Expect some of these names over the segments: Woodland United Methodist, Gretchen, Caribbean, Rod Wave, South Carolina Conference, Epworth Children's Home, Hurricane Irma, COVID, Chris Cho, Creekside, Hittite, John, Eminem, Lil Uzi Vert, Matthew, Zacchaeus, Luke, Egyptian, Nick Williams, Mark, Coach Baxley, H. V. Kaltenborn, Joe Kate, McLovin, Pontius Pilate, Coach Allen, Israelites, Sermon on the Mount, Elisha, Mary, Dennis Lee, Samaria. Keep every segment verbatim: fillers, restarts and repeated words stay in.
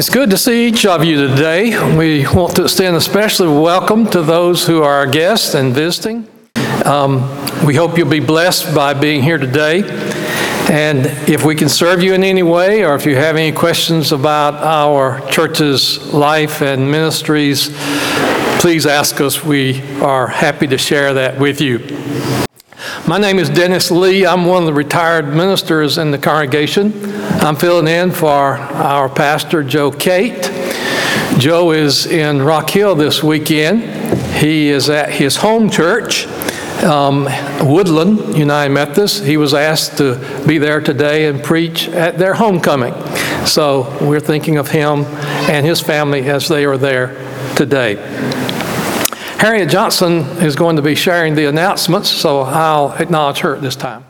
It's good to see each of you today. We want to extend a special welcome to those who are our guests and visiting. Um, we hope you'll be blessed by being here today. And if we can serve you in any way, or if you have any questions about our church's life and ministries, please ask us. We are happy to share that with you. My name is Dennis Lee. I'm one of the retired ministers in the congregation. I'm filling in for our pastor, Joe Kate. Joe is in Rock Hill this weekend. He is at his home church, um, Woodland United Methodist. He was asked to be there today and preach at their homecoming. So we're thinking of him and his family as they are there today. Harriet Johnson is going to be sharing the announcements, so I'll acknowledge her at this time.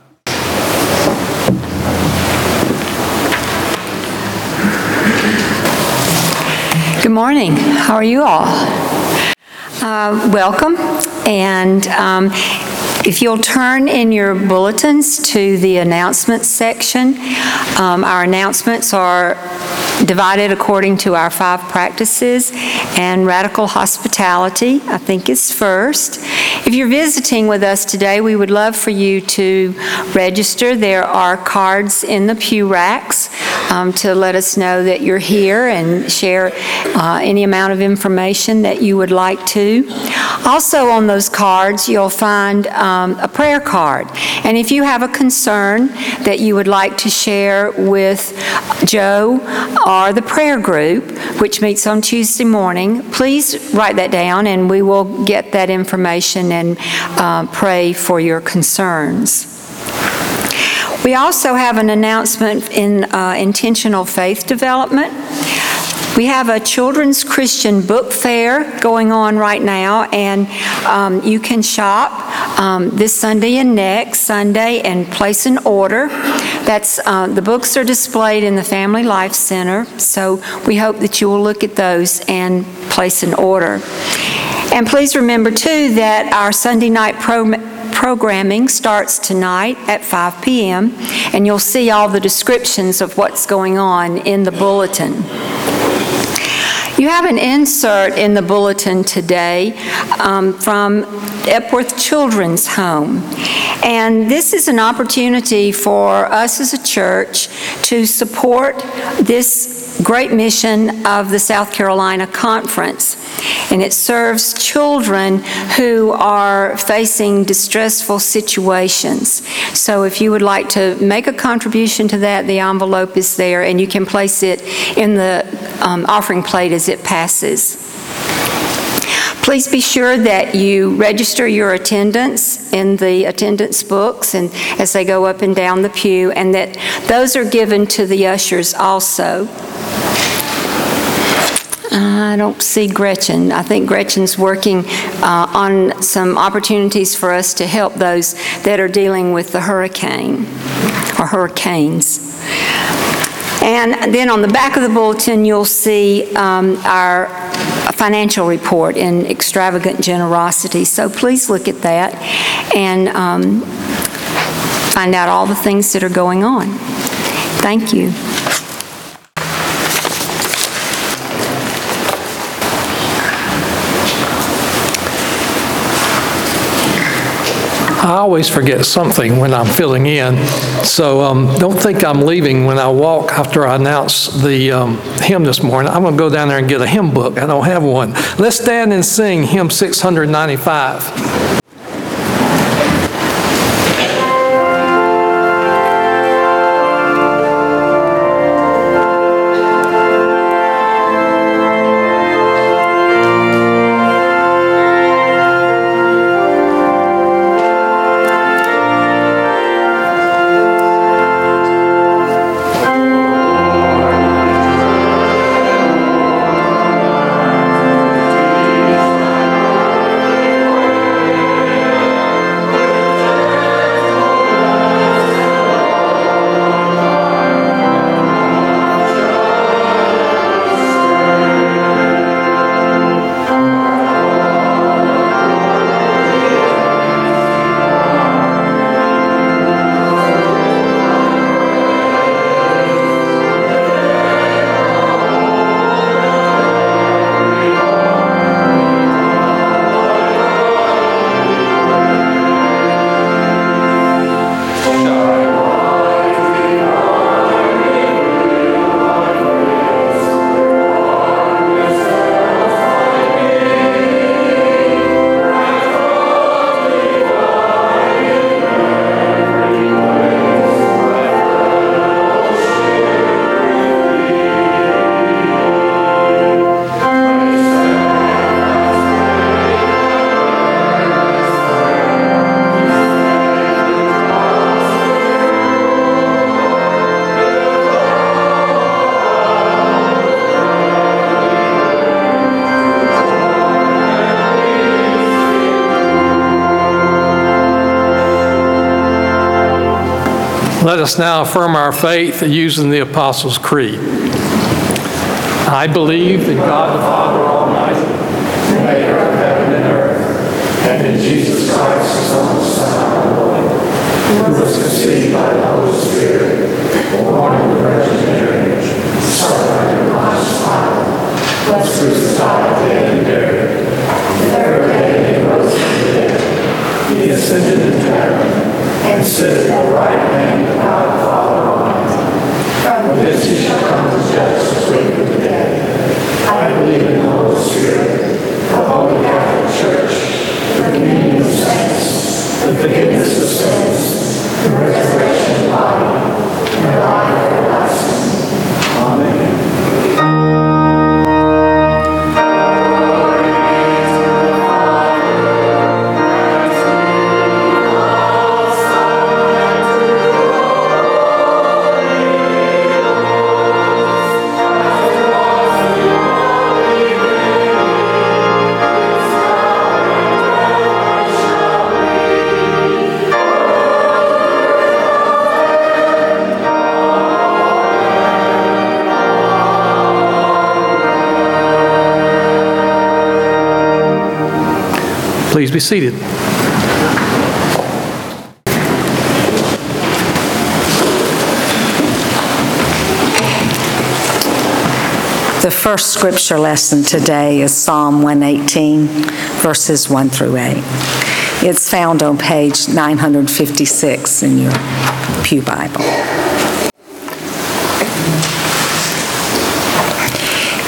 Good morning. How are you all? Uh, welcome. And um, if you'll turn in your bulletins to the announcements section, um, our announcements are divided according to our five practices, and radical hospitality, I think, is first. If you're visiting with us today, we would love for you to register. There are cards in the pew racks um, to let us know that you're here and share uh, any amount of information that you would like to. Also on those cards, you'll find um, a prayer card. And if you have a concern that you would like to share with Joe, or the prayer group, which meets on Tuesday morning, please write that down and we will get that information and uh, pray for your concerns. We also have an announcement in uh, intentional faith development. We have a children's Christian book fair going on right now, and um, you can shop um, this Sunday and next Sunday and place an order. That's uh, the books are displayed in the Family Life Center, so we hope that you will look at those and place an order. And please remember, too, that our Sunday night program Programming starts tonight at five p.m., and you'll see all the descriptions of what's going on in the bulletin. You have an insert in the bulletin today um, from Epworth Children's Home, and this is an opportunity for us as a church to support this great mission of the South Carolina Conference. And it serves children who are facing distressful situations. So if you would like to make a contribution to that, the envelope is there, and you can place it in the um, offering plate as it passes. Please be sure that you register your attendance in the attendance books and as they go up and down the pew, and that those are given to the ushers also. I don't see Gretchen. I think Gretchen's working uh, on some opportunities for us to help those that are dealing with the hurricane or hurricanes. And then on the back of the bulletin, you'll see um, our financial report in extravagant generosity. So please look at that and um, find out all the things that are going on. Thank you. I always forget something when I'm filling in, so um, don't think I'm leaving when I walk after I announce the um, hymn this morning. I'm going to go down there and get a hymn book. I don't have one. Let's stand and sing hymn six ninety-five. Let us now affirm our faith using the Apostles' Creed. I believe in God the Father Almighty, maker of heaven and earth, and in Jesus Christ, His only Son, our Lord, who was conceived by the Holy Spirit, born of the Virgin Mary, suffered under Pontius Pilate, was crucified, dead and buried. The third day He rose from the dead. He ascended into heaven, and sitteth at the right hand of God the Father Almighty. From this He shall come to judge the living and the dead. I believe in the Holy Spirit, the Holy Catholic Church, the communion of saints, the forgiveness of sins, the resurrection of the body, and the life everlasting. Amen. Please be seated. The first scripture lesson today is Psalm one eighteen, verses one through eight. It's found on page nine fifty-six in your Pew Bible.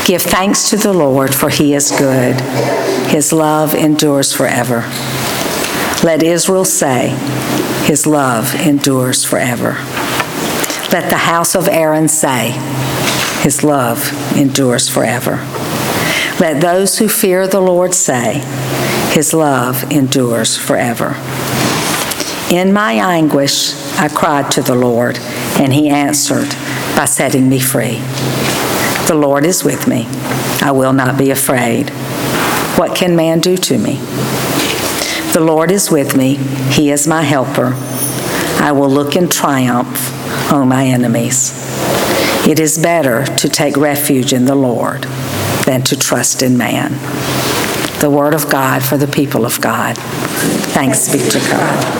Give thanks to the Lord, for He is good. His love endures forever. Let Israel say, His love endures forever. Let the house of Aaron say, His love endures forever. Let those who fear the Lord say, His love endures forever. In my anguish, I cried to the Lord, and He answered by setting me free. The Lord is with me. I will not be afraid. What can man do to me? The Lord is with me. He is my helper. I will look in triumph on my enemies. It is better to take refuge in the Lord than to trust in man. The word of God for the people of God. Thanks be to God.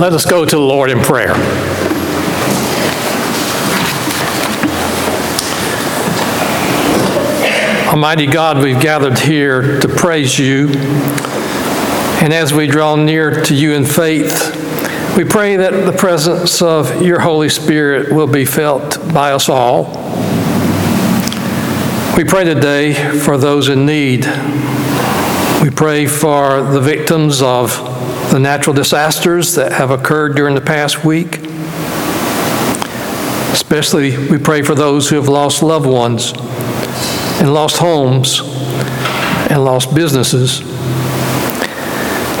Let us go to the Lord in prayer. Almighty God, we've gathered here to praise you. And as we draw near to you in faith, we pray that the presence of your Holy Spirit will be felt by us all. We pray today for those in need. We pray for the victims of the natural disasters that have occurred during the past week. Especially, we pray for those who have lost loved ones and lost homes and lost businesses.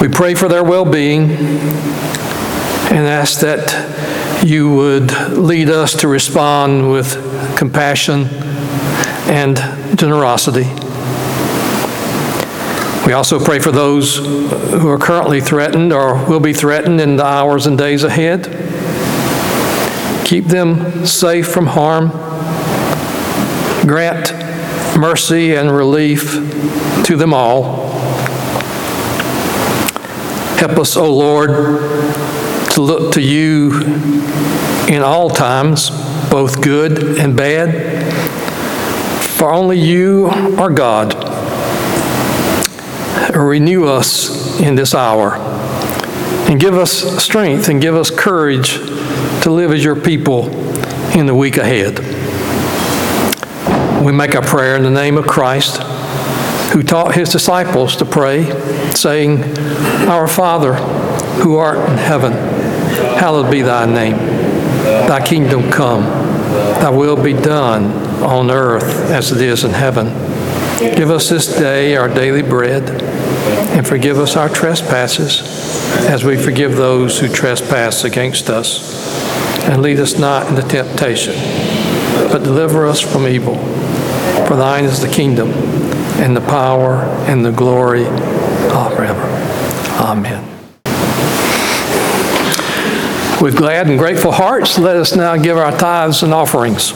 We pray for their well-being and ask that you would lead us to respond with compassion and generosity. We also pray for those who are currently threatened or will be threatened in the hours and days ahead. Keep them safe from harm. Grant mercy and relief to them all. Help us, O Lord, to look to you in all times, both good and bad, for only you are God. Renew us in this hour, and give us strength and give us courage to live as your people in the week ahead. We make our prayer in the name of Christ, who taught his disciples to pray, saying, Our Father, who art in heaven, hallowed be thy name. Thy kingdom come, thy will be done on earth as it is in heaven. Give us this day our daily bread, and forgive us our trespasses, as we forgive those who trespass against us. And lead us not into temptation, but deliver us from evil. For thine is the kingdom, and the power, and the glory, oh, forever. Amen. With glad and grateful hearts, let us now give our tithes and offerings.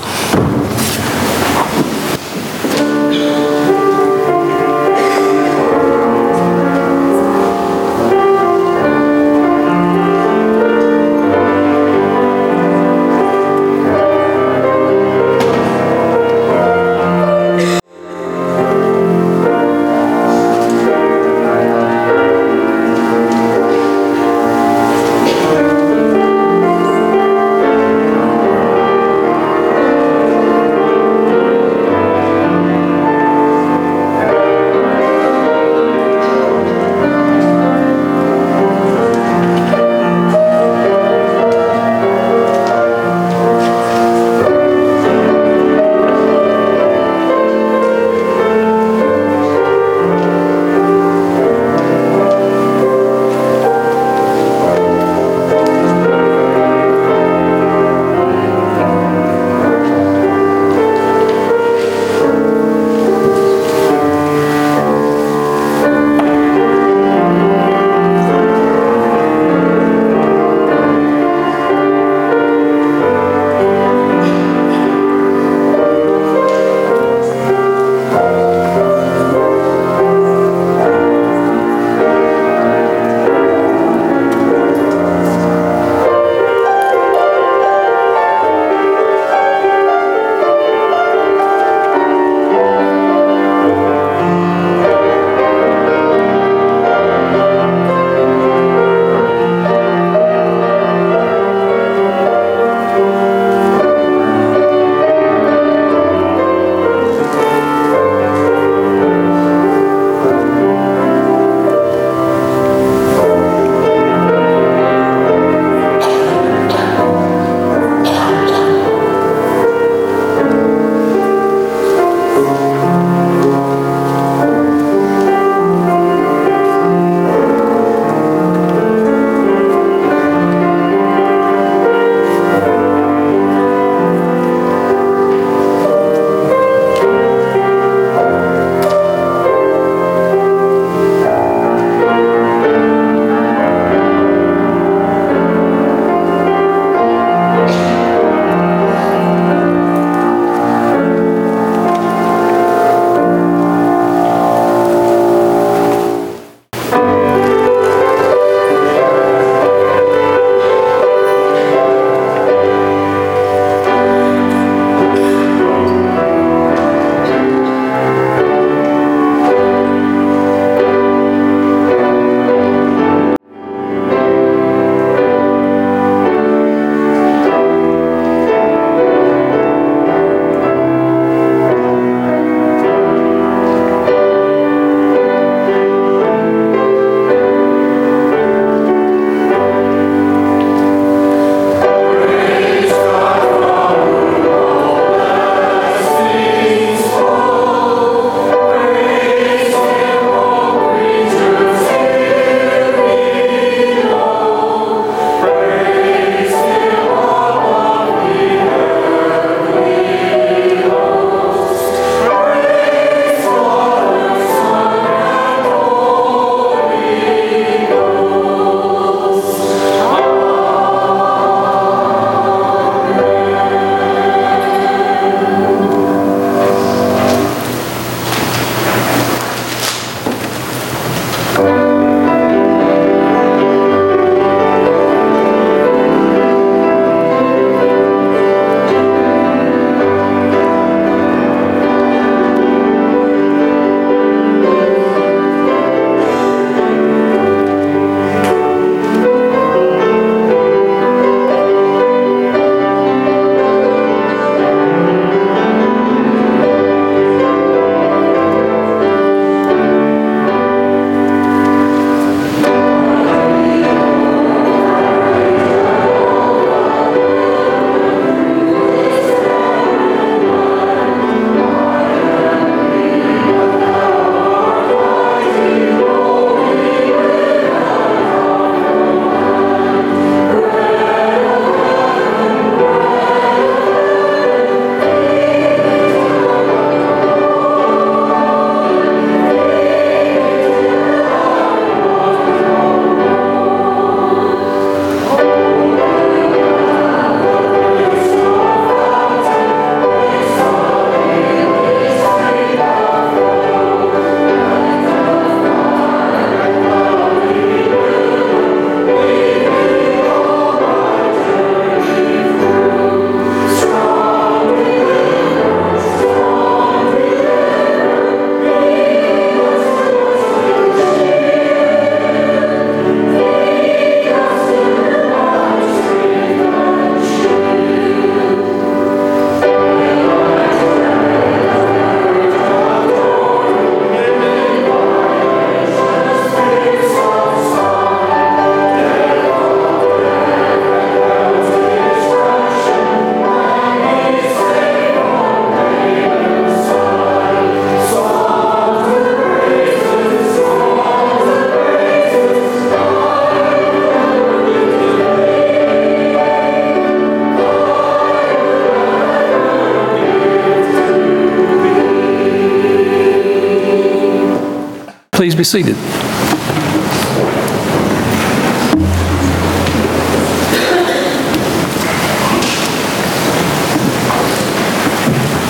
Please be seated.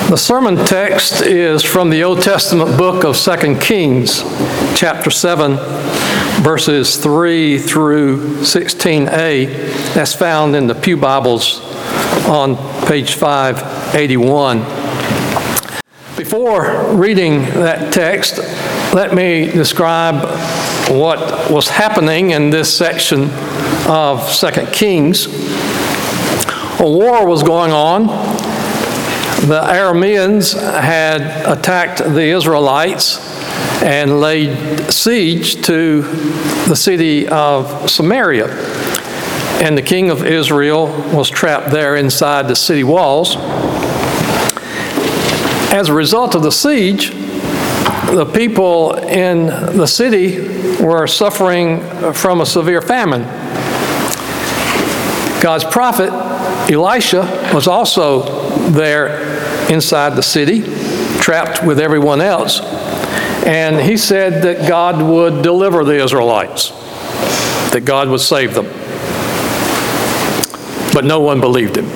The sermon text is from the Old Testament book of Second Kings, chapter seven, verses three through sixteen a. That's found in the Pew Bibles on page five eighty-one. Before reading that text, let me describe what was happening in this section of Second Kings. A war was going on. The Arameans had attacked the Israelites and laid siege to the city of Samaria. And the king of Israel was trapped there inside the city walls. As a result of the siege, the people in the city were suffering from a severe famine. God's prophet, Elisha, was also there inside the city, trapped with everyone else, and he said that God would deliver the Israelites, that God would save them. But no one believed him.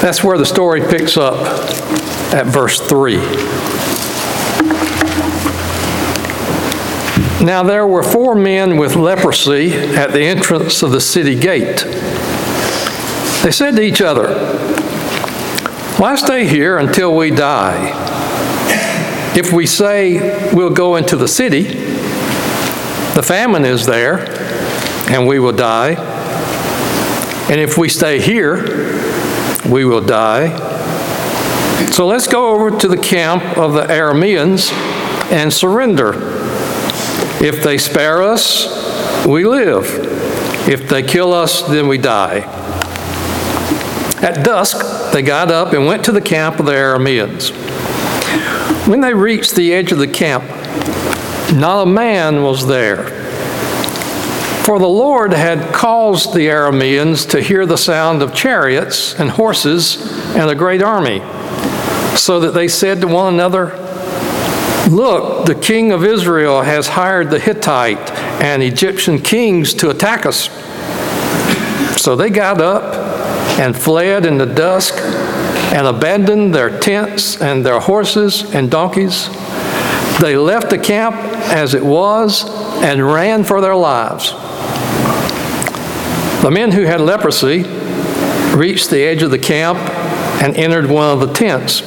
That's where the story picks up at verse three. Now there were four men with leprosy at the entrance of the city gate. They said to each other, "Why stay here until we die? If we say we'll go into the city, the famine is there, and we will die. And if we stay here, we will die. So let's go over to the camp of the Arameans and surrender. If they spare us, we live. If they kill us, then we die." At dusk, they got up and went to the camp of the Arameans. When they reached the edge of the camp, not a man was there. For the Lord had caused the Arameans to hear the sound of chariots and horses and a great army, so that they said to one another, "Look, the king of Israel has hired the Hittite and Egyptian kings to attack us." So they got up and fled in the dusk, and abandoned their tents and their horses and donkeys. They left the camp as it was and ran for their lives. The men who had leprosy reached the edge of the camp and entered one of the tents.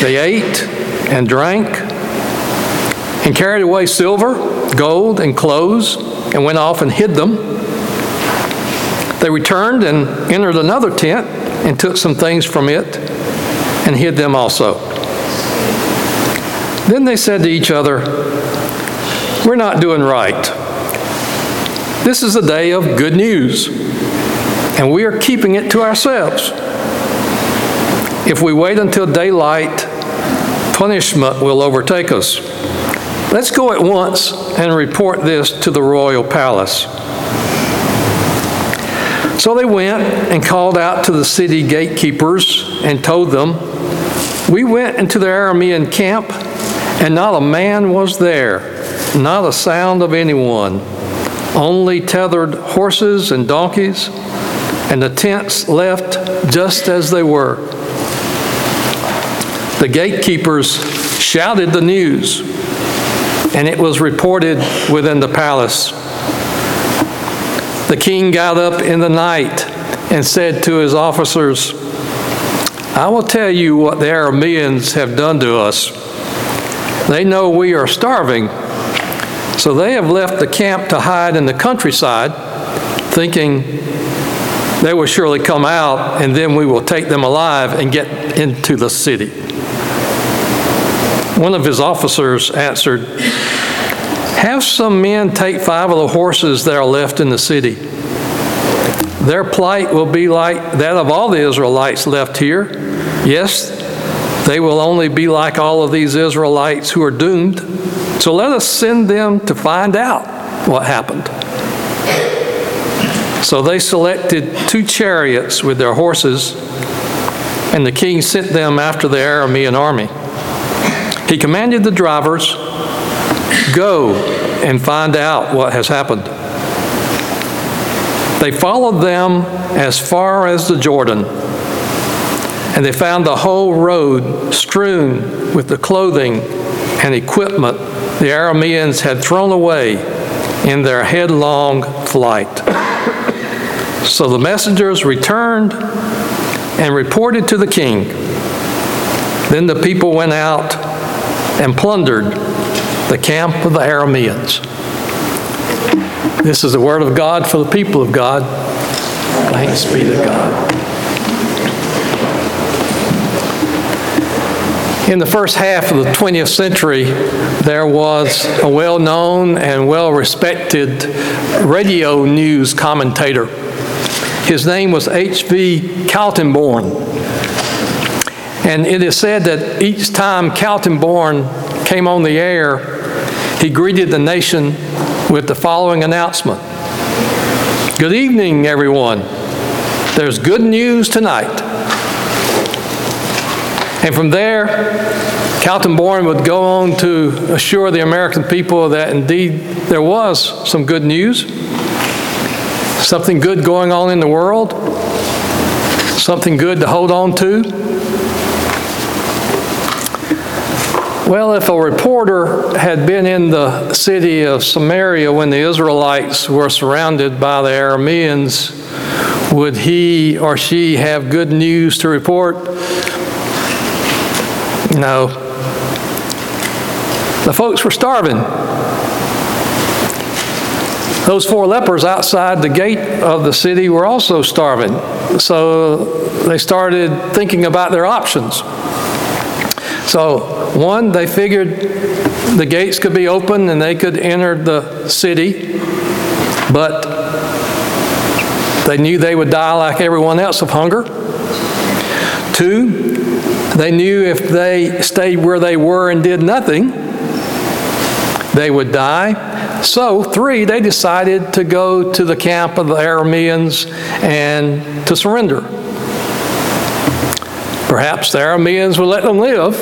They ate and drank and carried away silver, gold, and clothes, and went off and hid them. They returned and entered another tent and took some things from it and hid them also. Then they said to each other, "We're not doing right. This is a day of good news, and we are keeping it to ourselves. If we wait until daylight, punishment will overtake us. Let's go at once and report this to the royal palace." So they went and called out to the city gatekeepers and told them, "We went into the Aramean camp, and not a man was there, not a sound of anyone, only tethered horses and donkeys, and the tents left just as they were." The gatekeepers shouted the news, and it was reported within the palace. The king got up in the night and said to his officers, "I will tell you what the Arameans have done to us. They know we are starving, so they have left the camp to hide in the countryside, thinking they will surely come out and then we will take them alive and get into the city." One of his officers answered, "Have some men take five of the horses that are left in the city. Their plight will be like that of all the Israelites left here. Yes, they will only be like all of these Israelites who are doomed. So let us send them to find out what happened." So they selected two chariots with their horses, and the king sent them after the Aramean army. He commanded the drivers Go and find out what has happened. They followed them as far as the Jordan, and they found the whole road strewn with the clothing and equipment the Arameans had thrown away in their headlong flight. So the messengers returned and reported to the king. Then the people went out and plundered the camp of the Arameans. This is the word of God for the people of God. Thanks be to God. In the first half of the twentieth century, there was a well-known and well-respected radio news commentator. His name was H. V. Kaltenborn. And it is said that each time Kaltenborn came on the air, he greeted the nation with the following announcement. Good evening, everyone. There's good news tonight. And from there, Kaltenborn would go on to assure the American people that indeed there was some good news, something good going on in the world, something good to hold on to. Well, if a reporter had been in the city of Samaria when the Israelites were surrounded by the Arameans, would he or she have good news to report? No. The folks were starving. Those four lepers outside the gate of the city were also starving. So they started thinking about their options. So one, they figured the gates could be open and they could enter the city, but they knew they would die like everyone else of hunger. Two, they knew if they stayed where they were and did nothing, they would die. So, three, they decided to go to the camp of the Arameans and to surrender. Perhaps the Arameans would let them live.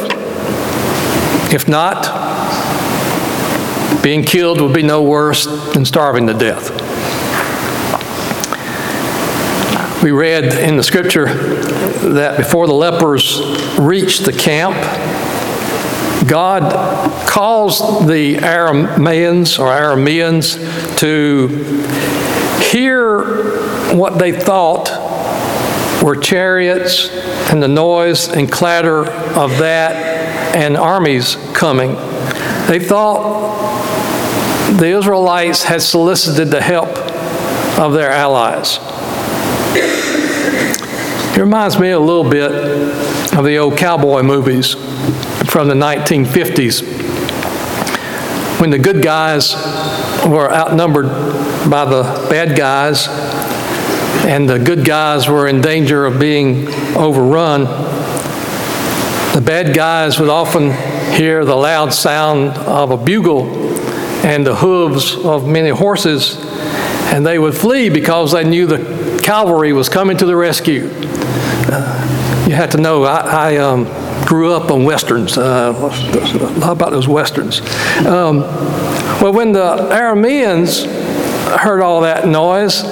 If not, being killed would be no worse than starving to death. We read in the scripture that before the lepers reached the camp, God caused the Arameans or Arameans to hear what they thought were chariots and the noise and clatter of that and armies coming. They thought the Israelites had solicited the help of their allies. It reminds me a little bit of the old cowboy movies from the nineteen fifties when the good guys were outnumbered by the bad guys and the good guys were in danger of being overrun. The bad guys would often hear the loud sound of a bugle and the hooves of many horses, and they would flee because they knew the cavalry was coming to the rescue. Uh, you have to know, I, I um, grew up on Westerns. Uh, a lot about those Westerns. Um, well, when the Arameans heard all that noise,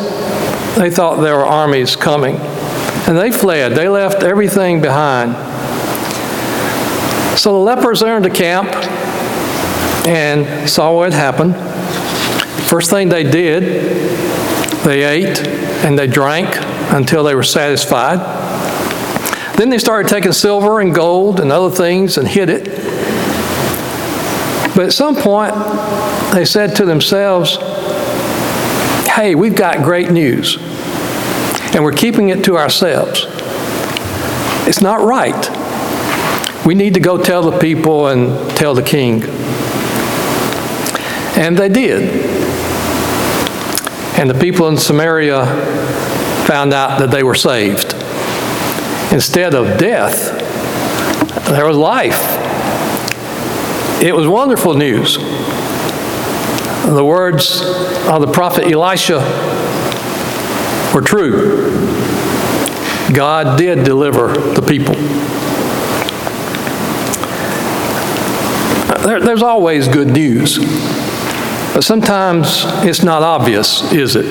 they thought there were armies coming. And they fled. They left everything behind. So the lepers entered the camp and saw what happened. First thing they did, they ate. And they drank until they were satisfied. Then they started taking silver and gold and other things and hid it. But at some point, they said to themselves, hey, we've got great news, and we're keeping it to ourselves. It's not right. We need to go tell the people and tell the king. And they did. And the people in Samaria found out that they were saved. Instead of death, there was life. It was wonderful news. The words of the prophet Elisha were true. God did deliver the people. there, there's always good news. But sometimes it's not obvious, is it?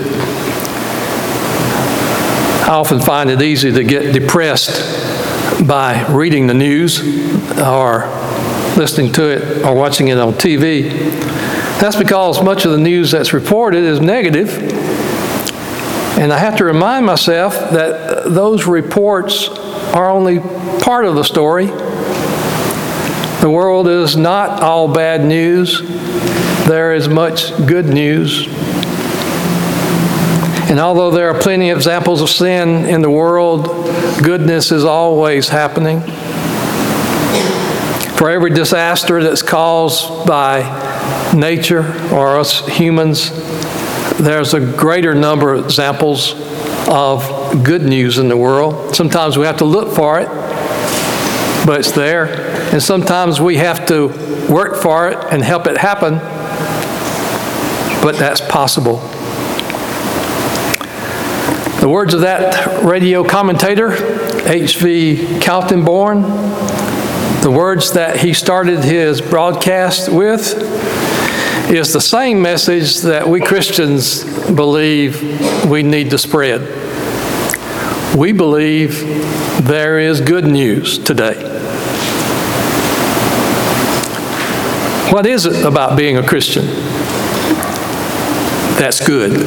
I often find it easy to get depressed by reading the news or listening to it or watching it on T V. That's because much of the news that's reported is negative. And I have to remind myself that those reports are only part of the story. The world is not all bad news. There is much good news. And although there are plenty of examples of sin in the world, goodness is always happening. For every disaster that's caused by nature or us humans, there's a greater number of examples of good news in the world. Sometimes we have to look for it, but it's there. And sometimes we have to work for it and help it happen, but that's possible. The words of that radio commentator, H. V. Kaltenborn, the words that he started his broadcast with, is the same message that we Christians believe we need to spread. We believe there is good news today. What is it about being a Christian that's good?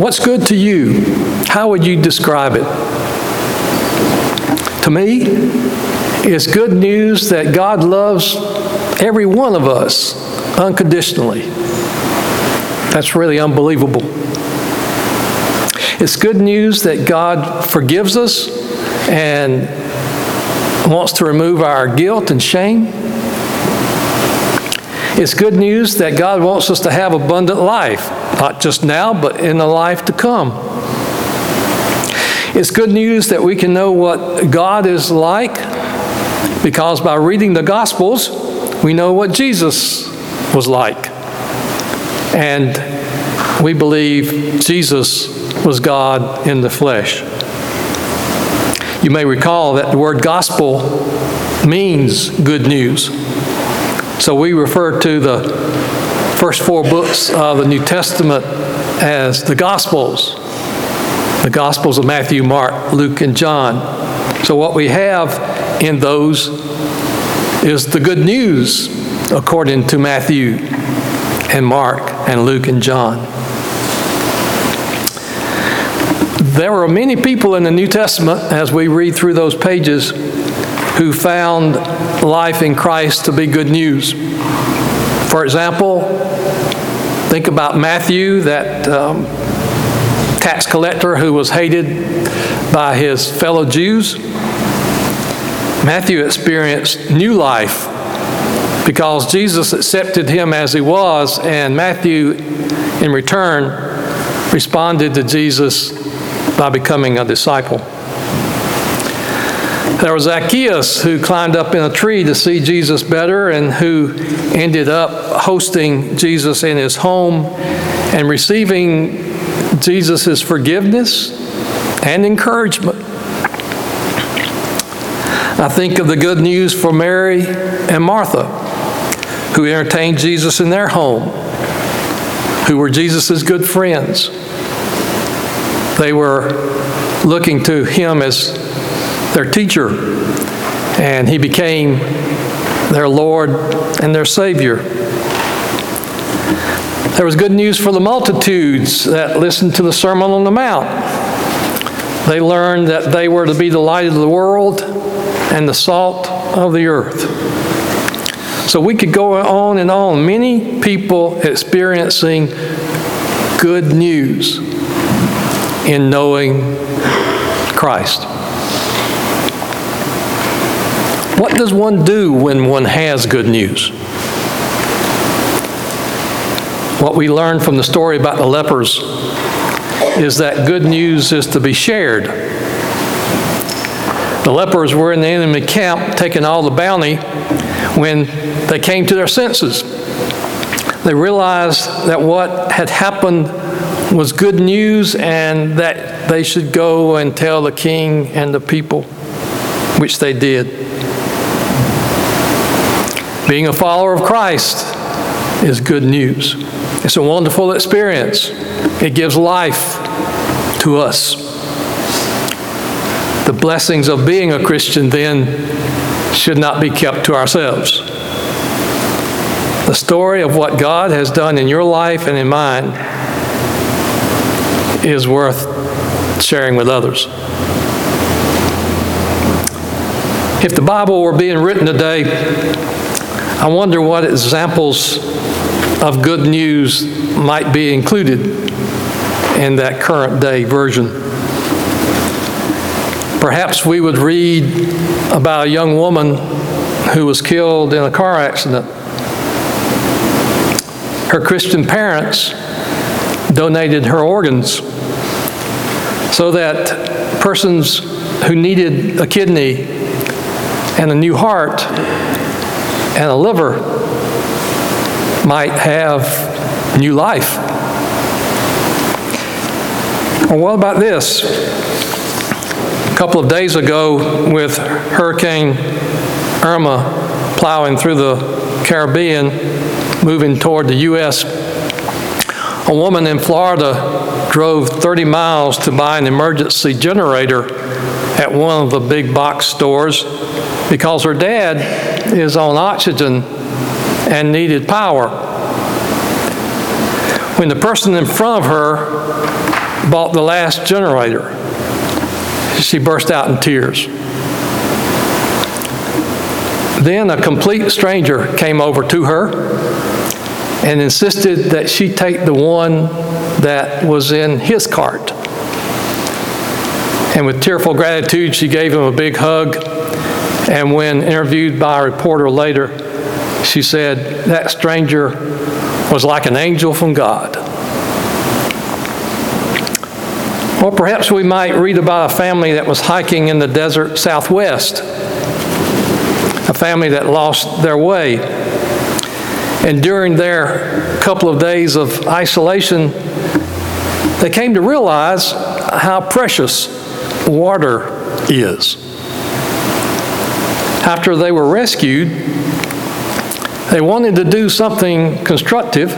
What's good to you? How would you describe it? To me, it's good news that God loves every one of us unconditionally. That's really unbelievable. It's good news that God forgives us and wants to remove our guilt and shame. It's good news that God wants us to have abundant life, not just now, but in the life to come. It's good news that we can know what God is like, because by reading the Gospels, we know what Jesus was like. And we believe Jesus was God in the flesh. You may recall that the word gospel means good news. So we refer to the first four books of the New Testament as the Gospels. The Gospels of Matthew, Mark, Luke, and John. So what we have in those is the good news according to Matthew and Mark and Luke and John. There were many people in the New Testament, as we read through those pages, who found life in Christ to be good news. For example, think about Matthew, that um, tax collector who was hated by his fellow Jews. Matthew experienced new life because Jesus accepted him as he was, and Matthew, in return, responded to Jesus by becoming a disciple. There was Zacchaeus, who climbed up in a tree to see Jesus better and who ended up hosting Jesus in his home and receiving Jesus' forgiveness and encouragement. I think of the good news for Mary and Martha, who entertained Jesus in their home, who were Jesus' good friends. They were looking to him as their teacher, and he became their Lord and their Savior. There was good news for the multitudes that listened to the Sermon on the Mount. They learned that they were to be the light of the world and the salt of the earth. So we could go on and on. Many people experiencing good news in knowing Christ. What does one do when one has good news? What we learned from the story about the lepers is that good news is to be shared. The lepers were in the enemy camp taking all the bounty when they came to their senses. They realized that what had happened was good news and that they should go and tell the king and the people, which they did. Being a follower of Christ is good news. It's a wonderful experience. It gives life to us. The blessings of being a Christian then should not be kept to ourselves. The story of what God has done in your life and in mine is worth sharing with others. If the Bible were being written today, I wonder what examples of good news might be included in that current day version. Perhaps we would read about a young woman who was killed in a car accident. Her Christian parents donated her organs so that persons who needed a kidney and a new heart and a liver might have new life. Or what about this? A couple of days ago, with Hurricane Irma plowing through the Caribbean, moving toward the U S, a woman in Florida drove thirty miles to buy an emergency generator at one of the big box stores because her dad is on oxygen and needed power. When the person in front of her bought the last generator, she burst out in tears. Then a complete stranger came over to her and insisted that she take the one that was in his cart. And with tearful gratitude, she gave him a big hug. And when interviewed by a reporter later, she said, "That stranger was like an angel from God." Or perhaps we might read about a family that was hiking in the desert Southwest, a family that lost their way. And during their couple of days of isolation, they came to realize how precious water is. After they were rescued, they wanted to do something constructive,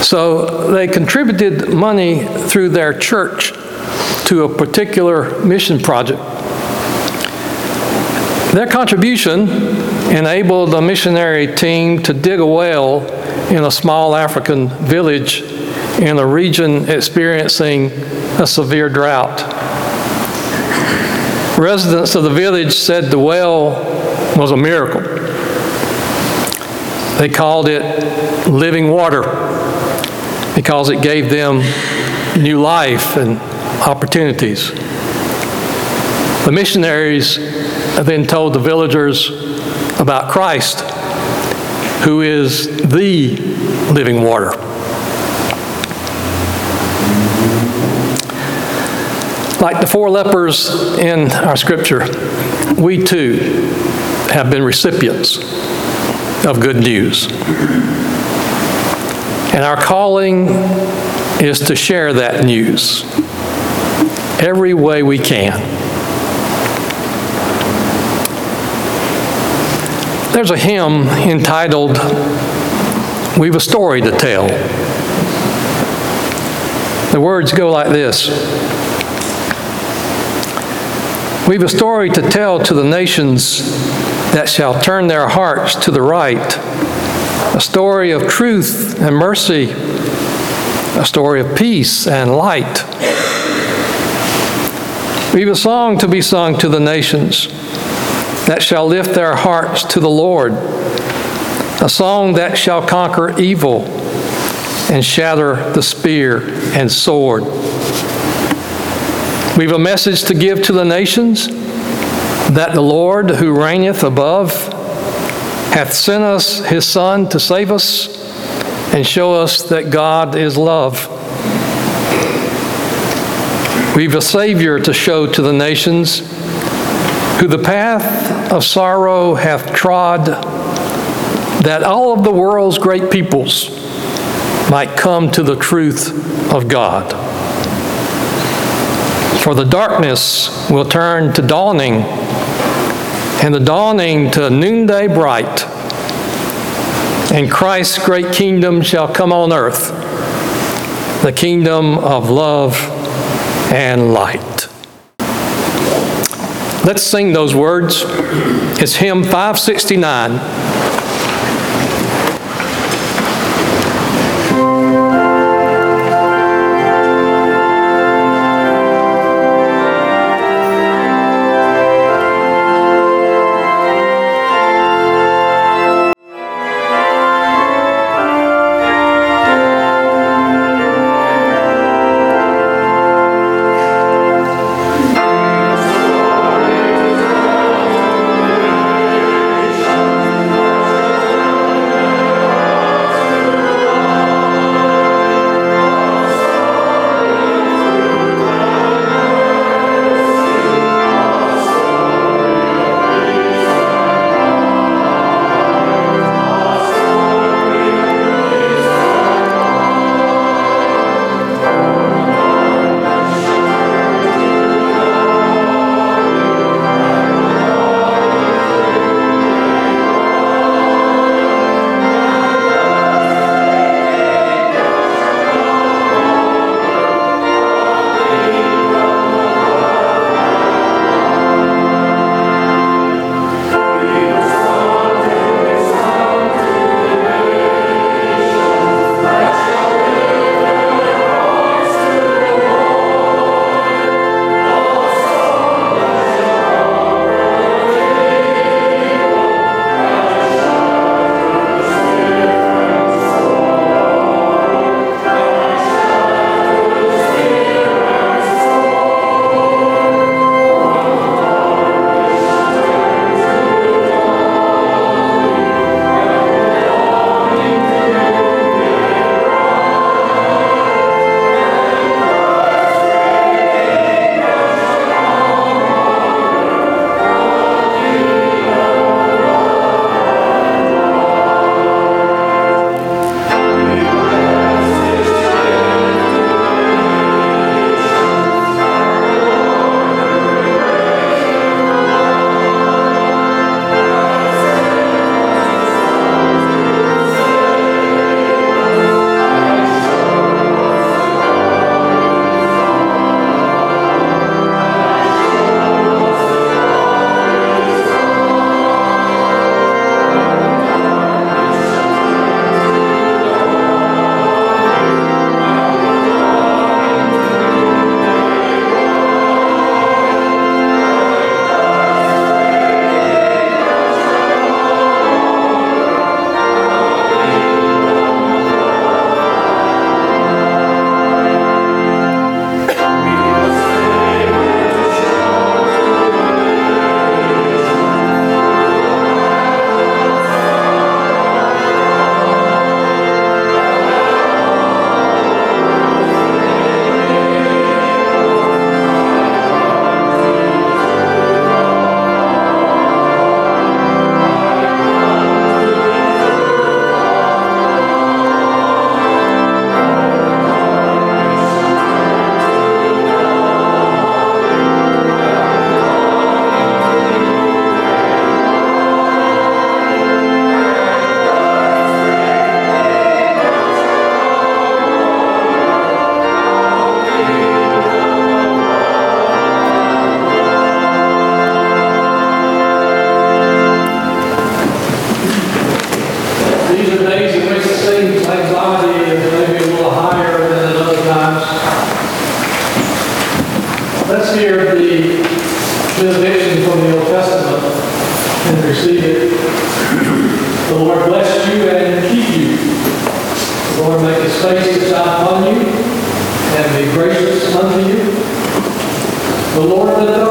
so they contributed money through their church to a particular mission project. Their contribution enabled a missionary team to dig a well in a small African village in a region experiencing a severe drought. Residents of the village said the well was a miracle. They called it living water because it gave them new life and opportunities. The missionaries then told the villagers about Christ, who is the living water. Like the four lepers in our scripture, we too have been recipients of good news. And our calling is to share that news every way we can. There's a hymn entitled, "We've a Story to Tell." The words go like this. We've a story to tell to the nations that shall turn their hearts to the right. A story of truth and mercy. A story of peace and light. We've a song to be sung to the nations that shall lift their hearts to the Lord, a song that shall conquer evil and shatter the spear and sword. We've a message to give to the nations that the Lord who reigneth above hath sent us his Son to save us and show us that God is love. We've a Savior to show to the nations who the path of sorrow hath trod, that all of the world's great peoples might come to the truth of God. For the darkness will turn to dawning, and the dawning to noonday bright, and Christ's great kingdom shall come on earth, the kingdom of love and light. Let's sing those words. It's hymn five sixty-nine. The Lord